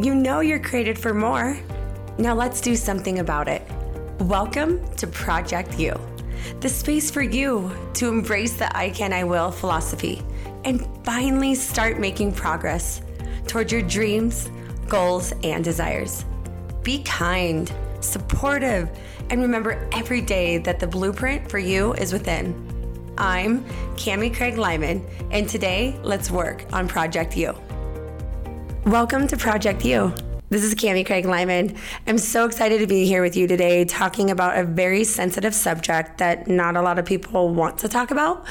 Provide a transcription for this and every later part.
You know you're created for more. Now let's do something about it. Welcome to Project You, the space for you to embrace the I can, I will philosophy and finally start making progress toward your dreams, goals, and desires. Be kind, supportive, and remember every day that the blueprint for you is within. I'm Cammie Craig-Lyman, and today let's work on Project You. Welcome to Project You. This is Cammie Craig-Lyman. I'm so excited to be here with you today talking about a very sensitive subject that not a lot of people want to talk about,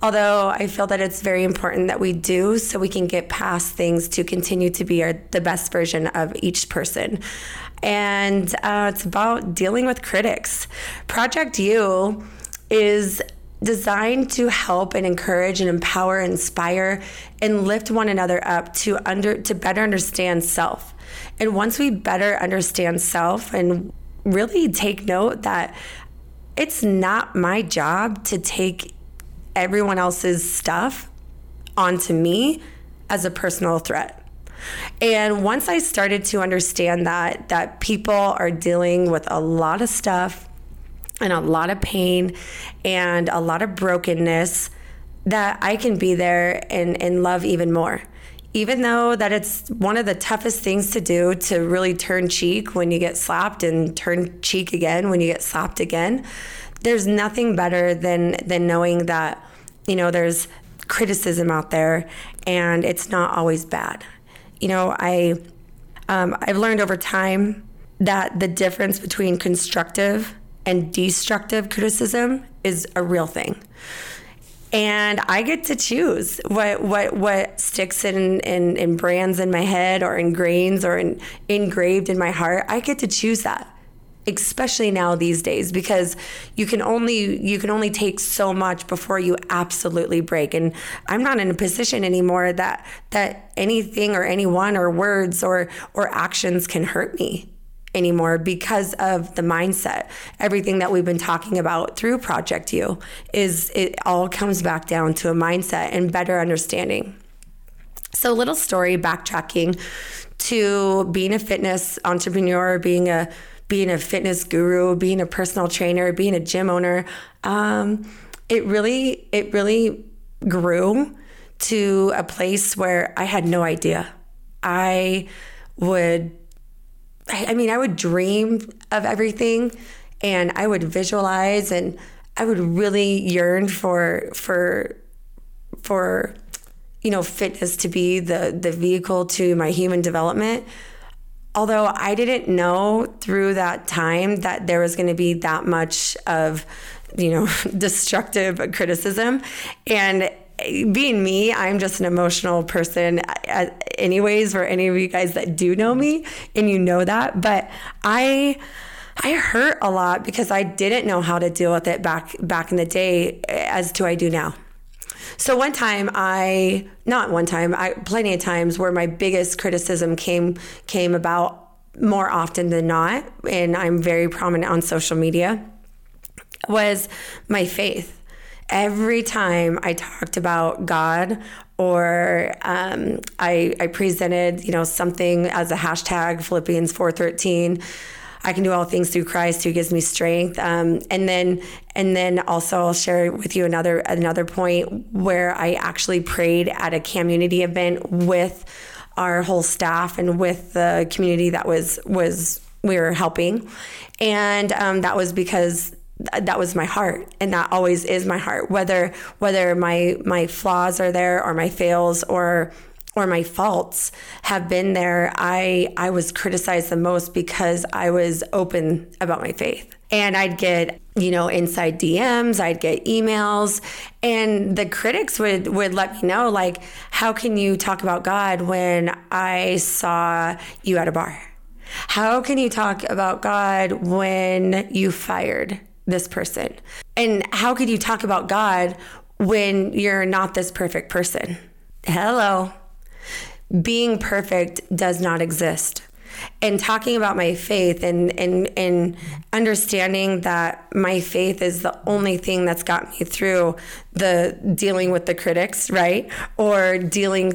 although I feel that it's very important that we do so we can get past things to continue to be the best version of each person. And it's about dealing with critics. Project U is designed to help and encourage and empower, inspire, and lift one another up to better understand self. And once we better understand self and really take note that it's not my job to take everyone else's stuff onto me as a personal threat. And once I started to understand that people are dealing with a lot of stuff and a lot of pain and a lot of brokenness, that I can be there and love even more. Even though that it's one of the toughest things to do, to really turn cheek when you get slapped and turn cheek again when you get slapped again, there's nothing better than knowing that, you know, there's criticism out there and it's not always bad. You know, I've learned over time that the difference between constructive and destructive criticism is a real thing. And I get to choose what sticks in brands in my head or ingrains or engraved in my heart. I get to choose that, especially now these days, because you can only take so much before you absolutely break. And I'm not in a position anymore that anything or anyone or words or actions can hurt me anymore, because of the mindset. Everything that we've been talking about through Project U it all comes back down to a mindset and better understanding. So, little story, backtracking to being a fitness entrepreneur, being a fitness guru, being a personal trainer, being a gym owner. It really grew to a place where I had no idea. I would dream of everything and I would visualize and I would really yearn for you know, fitness to be the vehicle to my human development. Although I didn't know through that time that there was going to be that much of, you know, destructive criticism. And being me, I'm just an emotional person anyways, for any of you guys that do know me, and you know that. But I hurt a lot because I didn't know how to deal with it back in the day as to I do now. So plenty of times where my biggest criticism came about more often than not, and I'm very prominent on social media, was my faith. Every time I talked about God or I presented, you know, something as a hashtag, Philippians 4:13, I can do all things through Christ who gives me strength. And then also I'll share with you another point where I actually prayed at a community event with our whole staff and with the community that was we were helping, and that was because that was my heart, and that always is my heart, whether my flaws are there or my fails or my faults have been there. I was criticized the most because I was open about my faith, and I'd get, you know, inside DMs, I'd get emails, and the critics would let me know, like, how can you talk about God when I saw you at a bar? How can you talk about God when you fired this person? And how could you talk about God when you're not this perfect person? Hello. Being perfect does not exist. and talking about my faith and understanding that my faith is the only thing that's got me through the dealing with the critics, right? Or going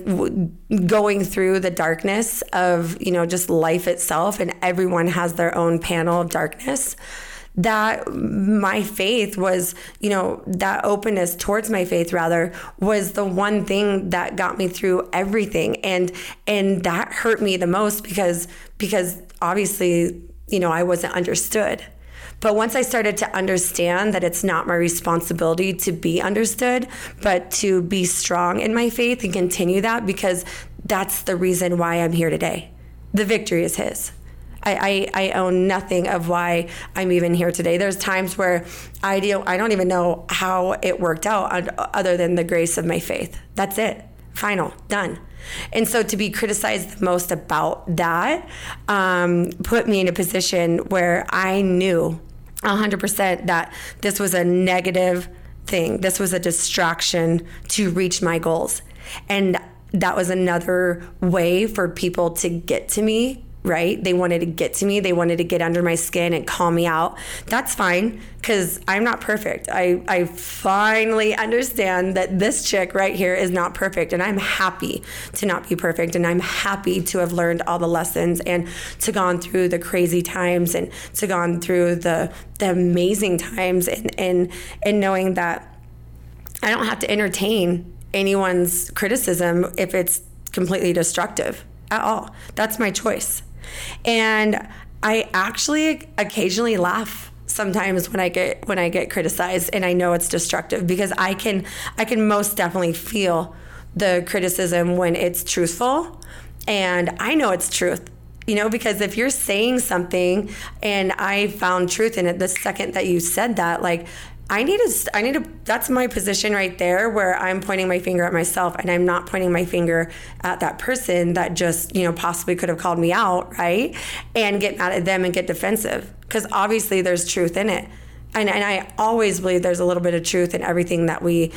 through the darkness of, you know, just life itself, and everyone has their own panel of darkness. That my faith was, you know, that openness towards my faith rather was the one thing that got me through everything. And that hurt me the most because obviously, you know, I wasn't understood. But once I started to understand that it's not my responsibility to be understood, but to be strong in my faith and continue that, because that's the reason why I'm here today. The victory is His. I own nothing of why I'm even here today. There's times where I don't even know how it worked out other than the grace of my faith. That's it. Final. Done. And so to be criticized the most about that put me in a position where I knew 100% that this was a negative thing. This was a distraction to reach my goals. And that was another way for people to get to me. Right? They wanted to get to me. They wanted to get under my skin and call me out. That's fine, because I'm not perfect. I finally understand that this chick right here is not perfect, and I'm happy to not be perfect, and I'm happy to have learned all the lessons and to gone through the crazy times and to gone through the amazing times and knowing that I don't have to entertain anyone's criticism if it's completely destructive at all. That's my choice. And I actually occasionally laugh sometimes when I get criticized, and I know it's destructive, because I can most definitely feel the criticism when it's truthful, and I know it's truth. You know, because if you're saying something and I found truth in it the second that you said that, like I need to, that's my position right there, where I'm pointing my finger at myself and I'm not pointing my finger at that person that just, you know, possibly could have called me out, right? And get mad at them and get defensive, because obviously there's truth in it. And I always believe there's a little bit of truth in everything that we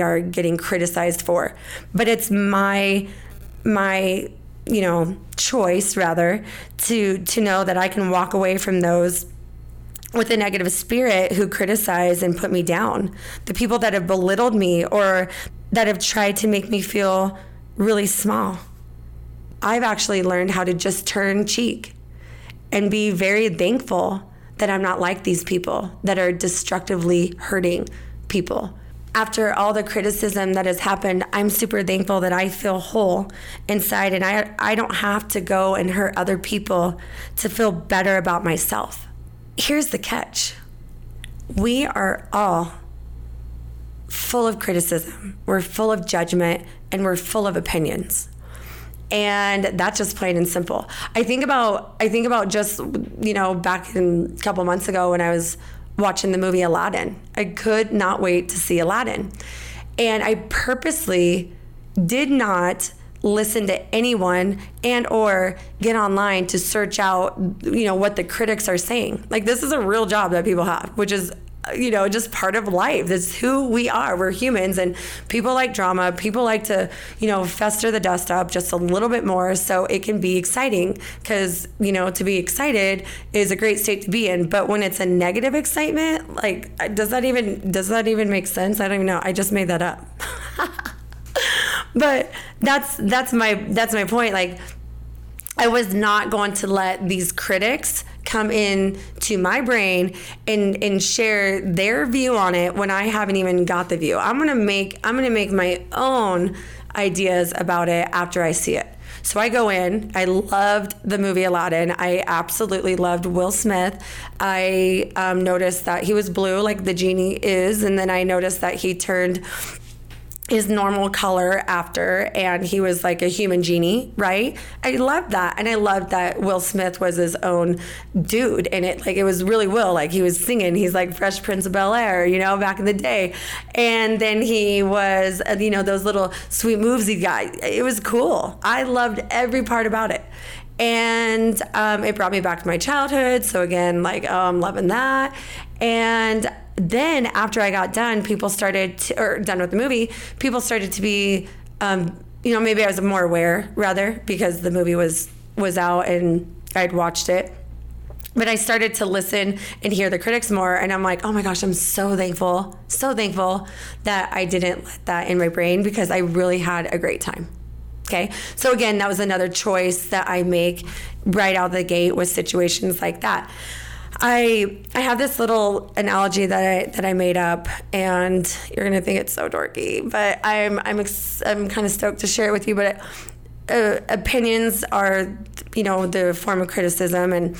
are getting criticized for. But it's my you know, choice rather to know that I can walk away from those with a negative spirit who criticize and put me down. The people that have belittled me or that have tried to make me feel really small. I've actually learned how to just turn cheek and be very thankful that I'm not like these people that are destructively hurting people. After all the criticism that has happened, I'm super thankful that I feel whole inside, and I don't have to go and hurt other people to feel better about myself. Here's the catch. We are all full of criticism. We're full of judgment, and we're full of opinions. And that's just plain and simple. I think about just, you know, back in a couple months ago when I was watching the movie Aladdin. I could not wait to see Aladdin. And I purposely did not listen to anyone and or get online to search out, you know, what the critics are saying. Like, this is a real job that people have, which is, you know, just part of life. That's who we are. We're humans, and people like drama. People like to, you know, fester the dust up just a little bit more so it can be exciting, because, you know, to be excited is a great state to be in. But when it's a negative excitement, like, does that even make sense? I don't even know. I just made that up. But that's my point. Like, I was not going to let these critics come in to my brain and share their view on it when I haven't even got the view. I'm gonna make my own ideas about it after I see it. So I go in. I loved the movie Aladdin. I absolutely loved Will Smith. I noticed that he was blue, like the genie is, and then I noticed that he turned his normal color after, and he was like a human genie, right? I loved that. And I loved that Will Smith was his own dude, and it was really Will. Like, he was singing. He's like Fresh Prince of Bel-Air, you know, back in the day. And then he was, you know, those little sweet moves he got. It was cool. I loved every part about it. And it brought me back to my childhood. So again, like, oh, I'm loving that. And then after I got done, done with the movie, people started to be, you know, maybe I was more aware rather, because the movie was was out and I'd watched it. But I started to listen and hear the critics more, and I'm like, oh my gosh, I'm so thankful that I didn't let that in my brain, because I really had a great time. Okay, so again, that was another choice that I make right out of the gate with situations like that. I have this little analogy that I made up, and you're gonna think it's so dorky, but I'm kind of stoked to share it with you. But opinions are, the form of criticism, and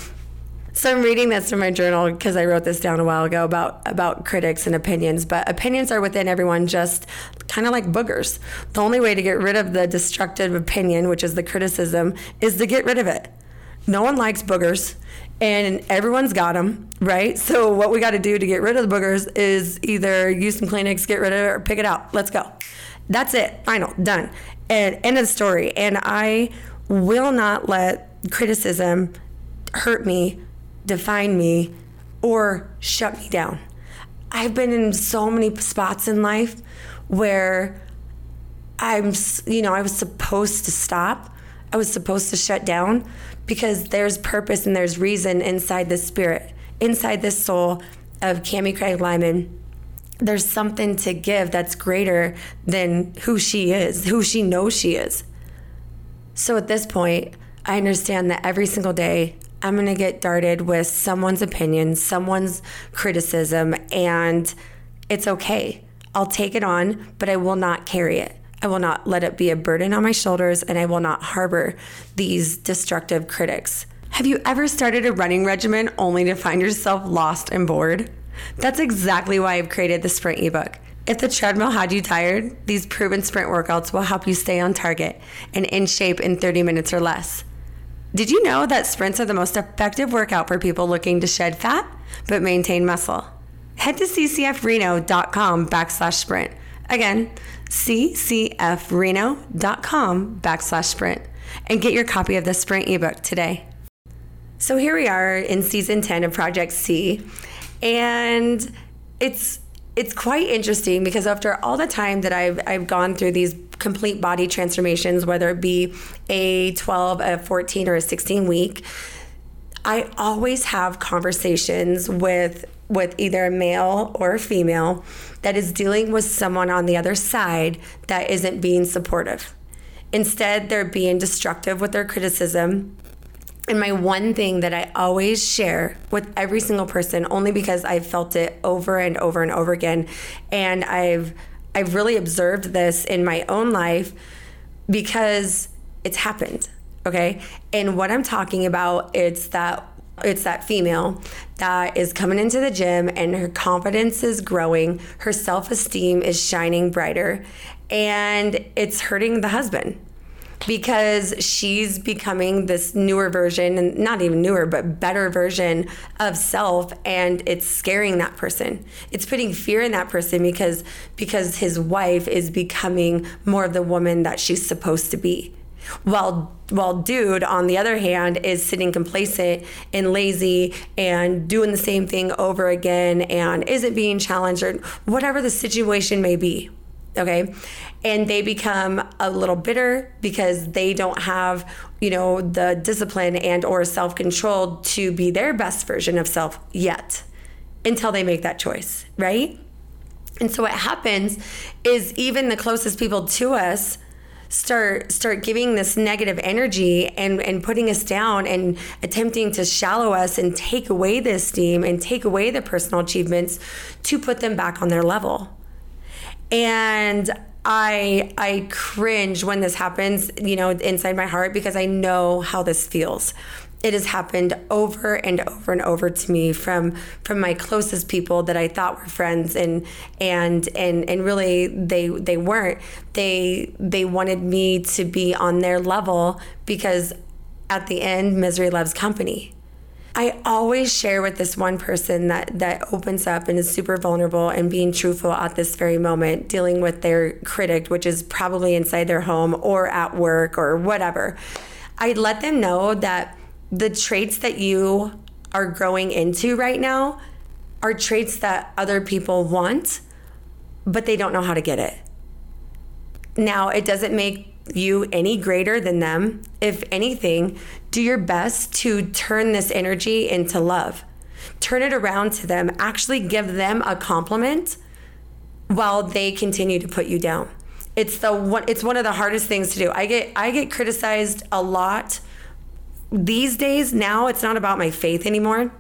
so I'm reading this from my journal because I wrote this down a while ago about critics and opinions. But opinions are within everyone, just kind of like boogers. The only way to get rid of the destructive opinion, which is the criticism, is to get rid of it. No one likes boogers, and everyone's got them, right? So what we got to do to get rid of the boogers is either use some Kleenex, get rid of it, or pick it out. Let's go. That's it. Final. Done. And end of the story. And I will not let criticism hurt me, define me, or shut me down. I've been in so many spots in life where I was supposed to stop. I was supposed to shut down, because there's purpose and there's reason inside this spirit, inside this soul of Cammie Craig-Lyman. There's something to give that's greater than who she is, who she knows she is. So at this point, I understand that every single day I'm going to get darted with someone's opinion, someone's criticism, and it's okay. I'll take it on, but I will not carry it. I will not let it be a burden on my shoulders, and I will not harbor these destructive critics. Have you ever started a running regimen only to find yourself lost and bored? That's exactly why I've created the Sprint ebook. If the treadmill had you tired, these proven Sprint workouts will help you stay on target and in shape in 30 minutes or less. Did you know that sprints are the most effective workout for people looking to shed fat but maintain muscle? Head to ccfreno.com/sprint. Again, ccfreno.com/sprint, and get your copy of the Sprint ebook today. So here we are in season 10 of Project C, and it's quite interesting, because after all the time that I've gone through these complete body transformations, whether it be a 12, a 14, or a 16 week, I always have conversations with either a male or a female that is dealing with someone on the other side that isn't being supportive. Instead, they're being destructive with their criticism. And my one thing that I always share with every single person, only because I've felt it over and over and over again, and I've really observed this in my own life because it's happened, okay? And what I'm talking about, it's that female that is coming into the gym, and her confidence is growing, her self-esteem is shining brighter, and it's hurting the husband, because she's becoming this newer version, and not even newer, but better version of self, and it's scaring that person. It's putting fear in that person because his wife is becoming more of the woman that she's supposed to be. While dude, on the other hand, is sitting complacent and lazy and doing the same thing over again and isn't being challenged, or whatever the situation may be, okay? And they become a little bitter because they don't have, the discipline and or self-control to be their best version of self yet, until they make that choice, right? And so what happens is even the closest people to us start giving this negative energy and putting us down and attempting to shallow us and take away the esteem and take away the personal achievements to put them back on their level. And I cringe when this happens, inside my heart, because I know how this feels. It has happened over and over and over to me from my closest people that I thought were friends, and really they weren't. They wanted me to be on their level, because at the end, misery loves company. I always share with this one person that opens up and is super vulnerable and being truthful at this very moment, dealing with their critic, which is probably inside their home or at work or whatever. I let them know that the traits that you are growing into right now are traits that other people want, but they don't know how to get it. Now, it doesn't make you any greater than them. If anything, do your best to turn this energy into love. Turn it around to them. Actually give them a compliment while they continue to put you down. It's one of the hardest things to do. I get criticized a lot. These days now, it's not about my faith anymore.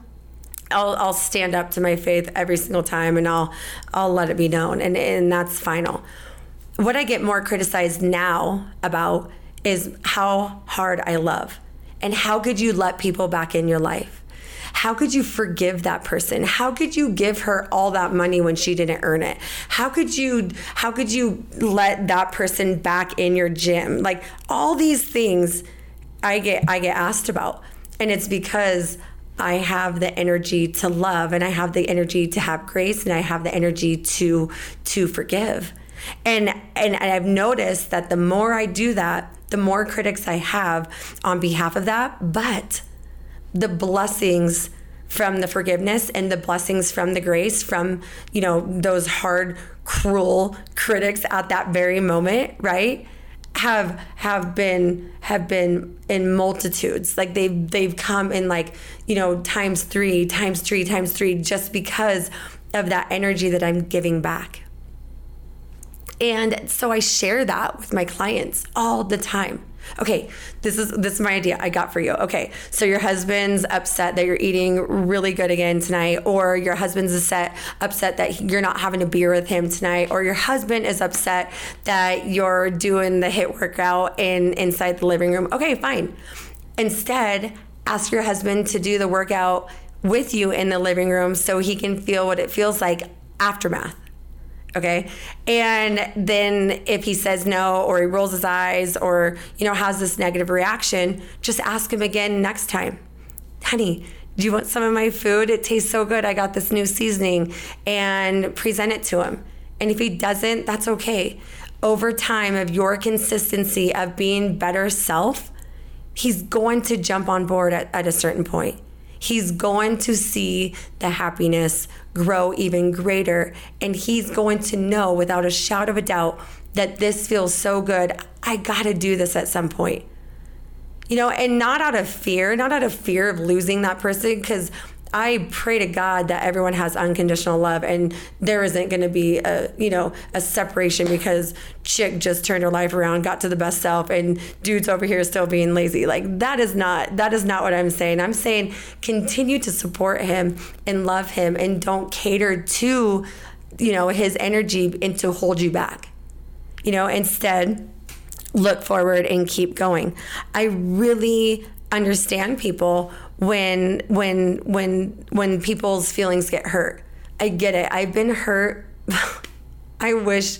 I'll stand up to my faith every single time, and I'll let it be known, and that's final. What I get more criticized now about is how hard I love, and how could you let people back in your life? How could you forgive that person? How could you give her all that money when she didn't earn it? How could you let that person back in your gym? Like, all these things I get asked about, and it's because I have the energy to love, and I have the energy to have grace, and I have the energy to forgive. And I've noticed that the more I do that, the more critics I have on behalf of that, but the blessings from the forgiveness and the blessings from the grace from, those hard, cruel critics at that very moment, right? have been in multitudes. Like they've come in, like, times 3, just because of that energy that I'm giving back. And so I share that with my clients all the time. Okay, this is my idea I got for you. Okay, so your husband's upset that you're eating really good again tonight, or your husband's upset that you're not having a beer with him tonight, or your husband is upset that you're doing the HIIT workout inside the living room. Okay, fine. Instead, ask your husband to do the workout with you in the living room so he can feel what it feels like aftermath. Okay. And then if he says no, or he rolls his eyes, or, has this negative reaction, just ask him again next time. Honey, do you want some of my food? It tastes so good. I got this new seasoning, and present it to him. And if he doesn't, that's okay. Over time of your consistency of being better self, he's going to jump on board at a certain point. He's going to see the happiness grow even greater, and he's going to know without a shadow of a doubt that this feels so good. I got to do this at some point. And not out of fear of losing that person, because I pray to God that everyone has unconditional love, and there isn't going to be a separation because chick just turned her life around, got to the best self, and dude's over here still being lazy. Like, that is not what I'm saying. I'm saying continue to support him and love him, and don't cater to, his energy and to hold you back. Instead, look forward and keep going. I really understand people when people's feelings get hurt. I get it. I've been hurt. I wish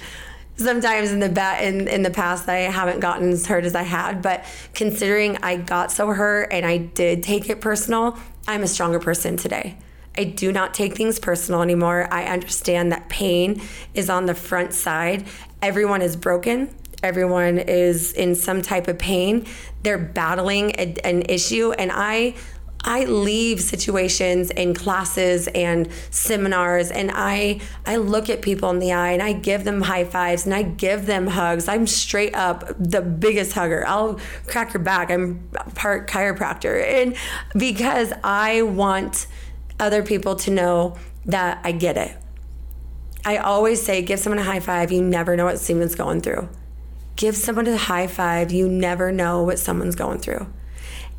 sometimes in the past I haven't gotten as hurt as I had, but considering I got so hurt and I did take it personal, I'm a stronger person today. I do not take things personal anymore. I understand that pain is on the front side. Everyone is broken. Everyone is in some type of pain. They're battling an issue, and I leave situations and classes and seminars, and I look at people in the eye, and I give them high fives, and I give them hugs. I'm straight up the biggest hugger. I'll crack your back. I'm part chiropractor, and because I want other people to know that I get it. I always say, give someone a high five. You never know what someone's going through. Give someone a high five. You never know what someone's going through.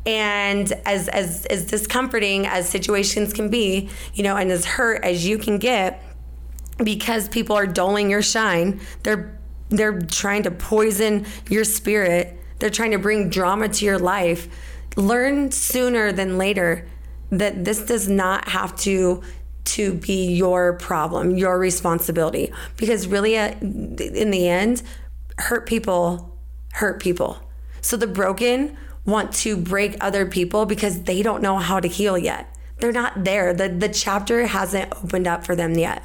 And as discomforting as situations can be, and as hurt as you can get, because people are dulling your shine, they're trying to poison your spirit. They're trying to bring drama to your life. Learn sooner than later that this does not have to be your problem, your responsibility, because really in the end, hurt people. So the broken want to break other people because they don't know how to heal yet. They're not there. The chapter hasn't opened up for them yet.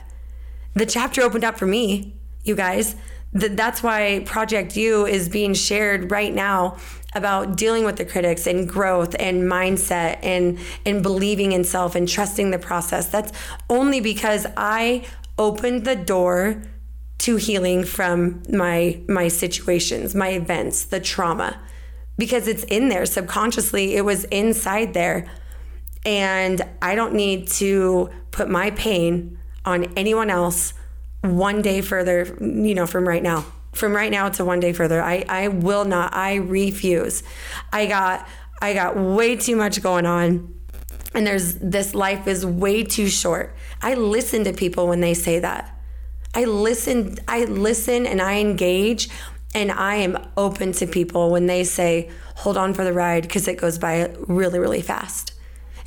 The chapter opened up for me, you guys. That's why Project You is being shared right now about dealing with the critics and growth and mindset and believing in self and trusting the process. That's only because I opened the door to healing from my situations, my events, the trauma, because it's in there subconsciously. It was inside there. And I don't need to put my pain on anyone else one day further, you know, from right now to one day further. I will not, I refuse. I got way too much going on. And this life is way too short. I listen to people when they say that. I listen and I engage, and I am open to people when they say, hold on for the ride, because it goes by really, really fast,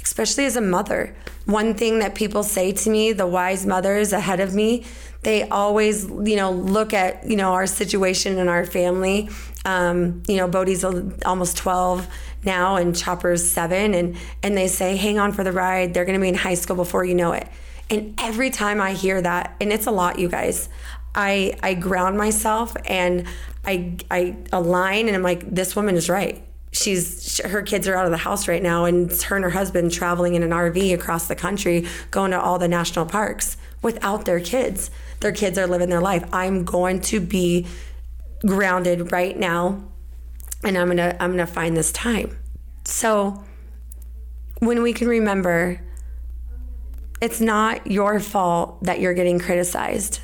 especially as a mother. One thing that people say to me, the wise mothers ahead of me, they always, you know, look at, you know, our situation in our family. You know, Bodhi's almost 12 now and Chopper's 7, and they say, hang on for the ride. They're going to be in high school before you know it. And every time I hear that, and it's a lot, you guys, I ground myself and I align, and I'm like, this woman is right. Her kids are out of the house right now, and it's her and her husband traveling in an RV across the country, going to all the national parks without their kids. Their kids are living their life. I'm going to be grounded right now, and I'm gonna find this time. So when we can remember, it's not your fault that you're getting criticized.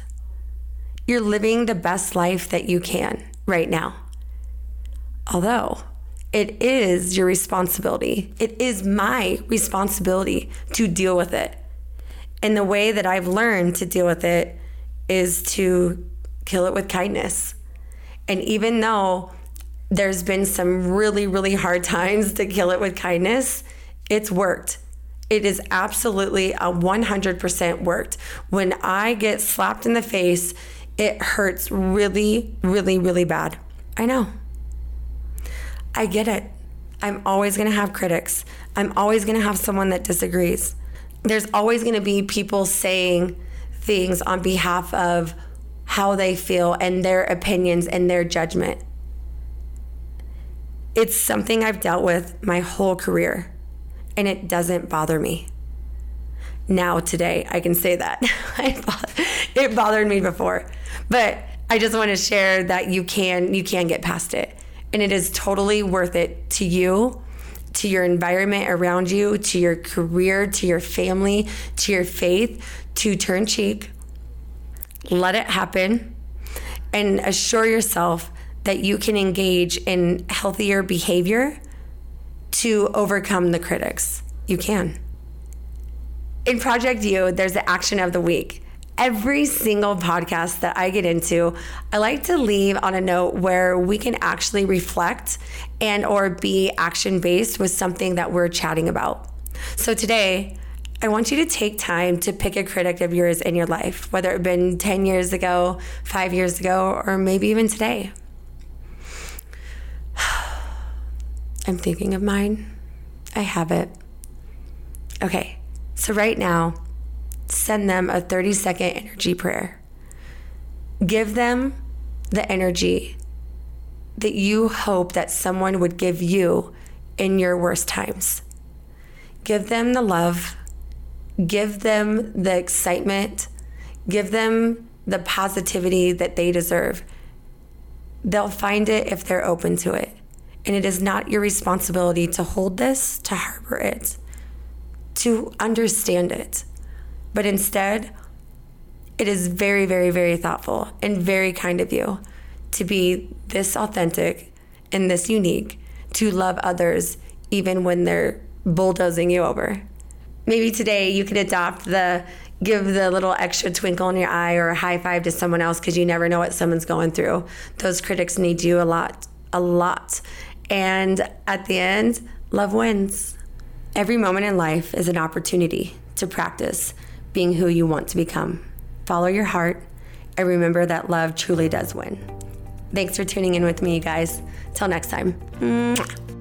You're living the best life that you can right now. Although it is your responsibility. It is my responsibility to deal with it. And the way that I've learned to deal with it is to kill it with kindness. And even though there's been some really, really hard times to kill it with kindness, it's worked. It is absolutely 100% worked. When I get slapped in the face, it hurts really, really, really bad. I know. I get it. I'm always going to have critics. I'm always going to have someone that disagrees. There's always going to be people saying things on behalf of how they feel and their opinions and their judgment. It's something I've dealt with my whole career, and it doesn't bother me. Now, today, I can say that. It bothered me before, but I just want to share that you can get past it, and it is totally worth it to you, to your environment around you, to your career, to your family, to your faith, to turn cheek, let it happen, and assure yourself that you can engage in healthier behavior to overcome the critics. You can. In Project You, there's the action of the week. Every single podcast that I get into, I like to leave on a note where we can actually reflect and or be action-based with something that we're chatting about. So today, I want you to take time to pick a critic of yours in your life, whether it been 10 years ago, 5 years ago, or maybe even today. I'm thinking of mine. I have it. Okay, so right now, send them a 30-second energy prayer. Give them the energy that you hope that someone would give you in your worst times. Give them the love. Give them the excitement. Give them the positivity that they deserve. They'll find it if they're open to it. And it is not your responsibility to hold this, to harbor it, to understand it. But instead, it is very, very, very thoughtful and very kind of you to be this authentic and this unique, to love others even when they're bulldozing you over. Maybe today you could adopt give the little extra twinkle in your eye or a high five to someone else, because you never know what someone's going through. Those critics need you a lot. And at the end, love wins. Every moment in life is an opportunity to practice being who you want to become. Follow your heart, and remember that love truly does win. Thanks for tuning in with me, you guys. Till next time. Mwah.